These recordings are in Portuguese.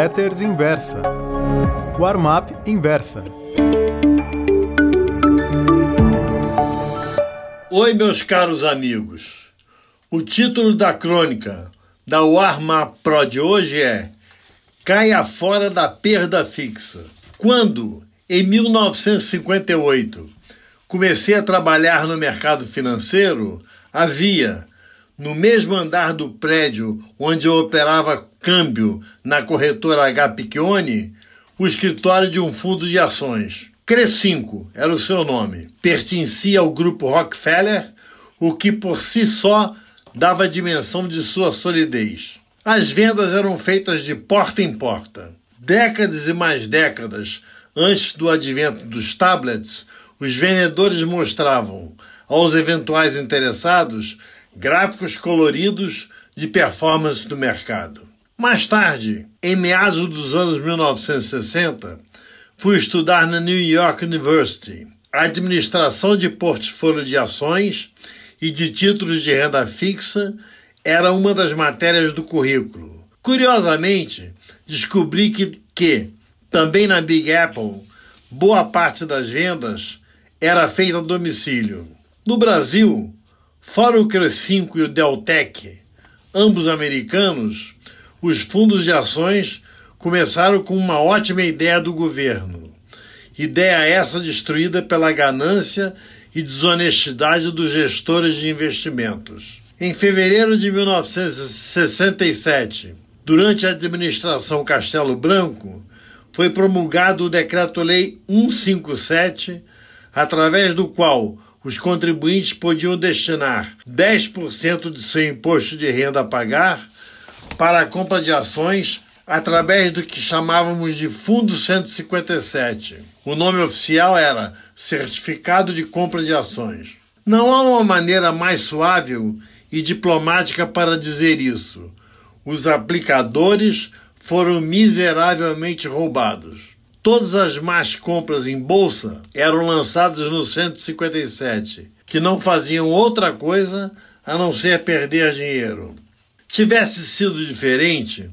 Newsletters Inversa. Warm-Up Inversa. Oi, meus caros amigos. O título da crônica da Warm-Up Pro de hoje é Caia fora da perda fixa. Quando, em 1958, comecei a trabalhar no mercado financeiro, havia, no mesmo andar do prédio onde eu operava câmbio na corretora H. Picchione, o escritório de um fundo de ações. Crescinco era o seu nome. Pertencia ao grupo Rockefeller, o que por si só dava a dimensão de sua solidez. As vendas eram feitas de porta em porta. Décadas e mais décadas antes do advento dos tablets, os vendedores mostravam aos eventuais interessados gráficos coloridos de performance do mercado. Mais tarde, em meados dos anos 1960, fui estudar na New York University administração de portfólio de ações e de títulos de renda fixa. Era uma das matérias do currículo. Curiosamente, descobri que também na Big Apple, boa parte das vendas era feita a domicílio. No Brasil, fora o Crescinco e o Deltec, ambos americanos, os fundos de ações começaram com uma ótima ideia do governo. Ideia essa destruída pela ganância e desonestidade dos gestores de investimentos. Em fevereiro de 1967, durante a administração Castelo Branco, foi promulgado o Decreto-Lei 157, através do qual os contribuintes podiam destinar 10% de seu imposto de renda a pagar para a compra de ações através do que chamávamos de Fundo 157. O nome oficial era Certificado de Compra de Ações. Não há uma maneira mais suave e diplomática para dizer isso. Os aplicadores foram miseravelmente roubados. Todas as más compras em bolsa eram lançadas no 157, que não faziam outra coisa a não ser perder dinheiro. Tivesse sido diferente,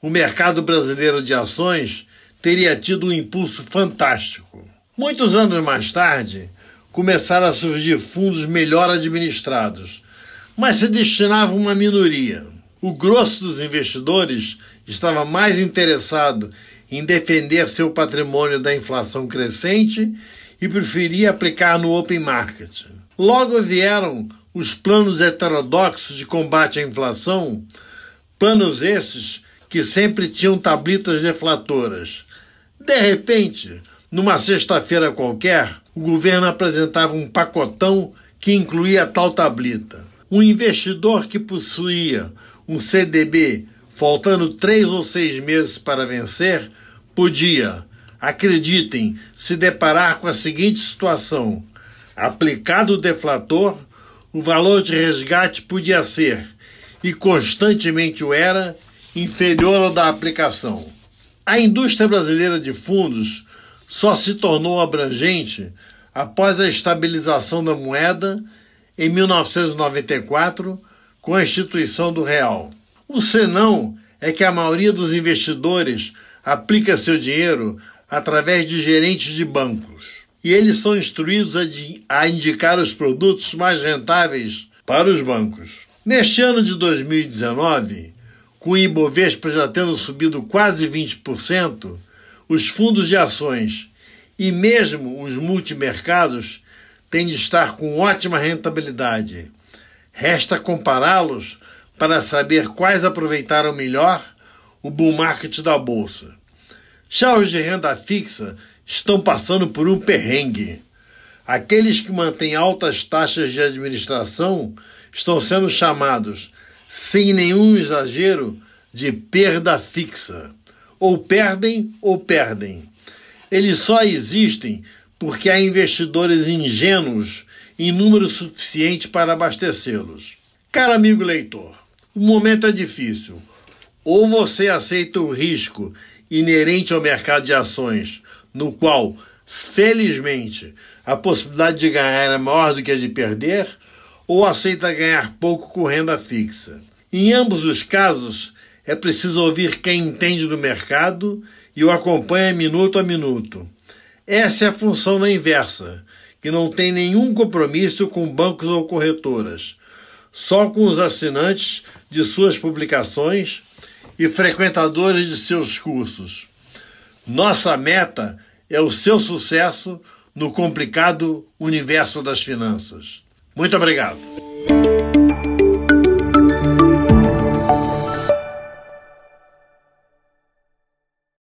o mercado brasileiro de ações teria tido um impulso fantástico. Muitos anos mais tarde, começaram a surgir fundos melhor administrados, mas se destinava uma minoria. O grosso dos investidores estava mais interessado em defender seu patrimônio da inflação crescente e preferia aplicar no open market. Logo vieram os planos heterodoxos de combate à inflação, planos esses que sempre tinham tablitas deflatoras. De repente, numa sexta-feira qualquer, o governo apresentava um pacotão que incluía tal tablita. Um investidor que possuía um CDB faltando 3 ou 6 meses para vencer, podia, acreditem, se deparar com a seguinte situação. Aplicado o deflator, o valor de resgate podia ser, e constantemente o era, inferior ao da aplicação. A indústria brasileira de fundos só se tornou abrangente após a estabilização da moeda em 1994 com a instituição do real. O senão é que a maioria dos investidores aplica seu dinheiro através de gerentes de bancos e eles são instruídos a indicar os produtos mais rentáveis para os bancos. Neste ano de 2019, com o Ibovespa já tendo subido quase 20%, os fundos de ações e mesmo os multimercados têm de estar com ótima rentabilidade. Resta compará-los para saber quais aproveitaram melhor o bull market da Bolsa. Já os de renda fixa estão passando por um perrengue. Aqueles que mantêm altas taxas de administração estão sendo chamados, sem nenhum exagero, de perda fixa. Ou perdem, ou perdem. Eles só existem porque há investidores ingênuos em número suficiente para abastecê-los. Caro amigo leitor, o momento é difícil. Ou você aceita o risco inerente ao mercado de ações, no qual, felizmente, a possibilidade de ganhar é maior do que a de perder, ou aceita ganhar pouco com renda fixa. Em ambos os casos, é preciso ouvir quem entende do mercado e o acompanha minuto a minuto. Essa é a função da inversa, que não tem nenhum compromisso com bancos ou corretoras, só com os assinantes de suas publicações e frequentadores de seus cursos. Nossa meta é o seu sucesso no complicado universo das finanças. Muito obrigado.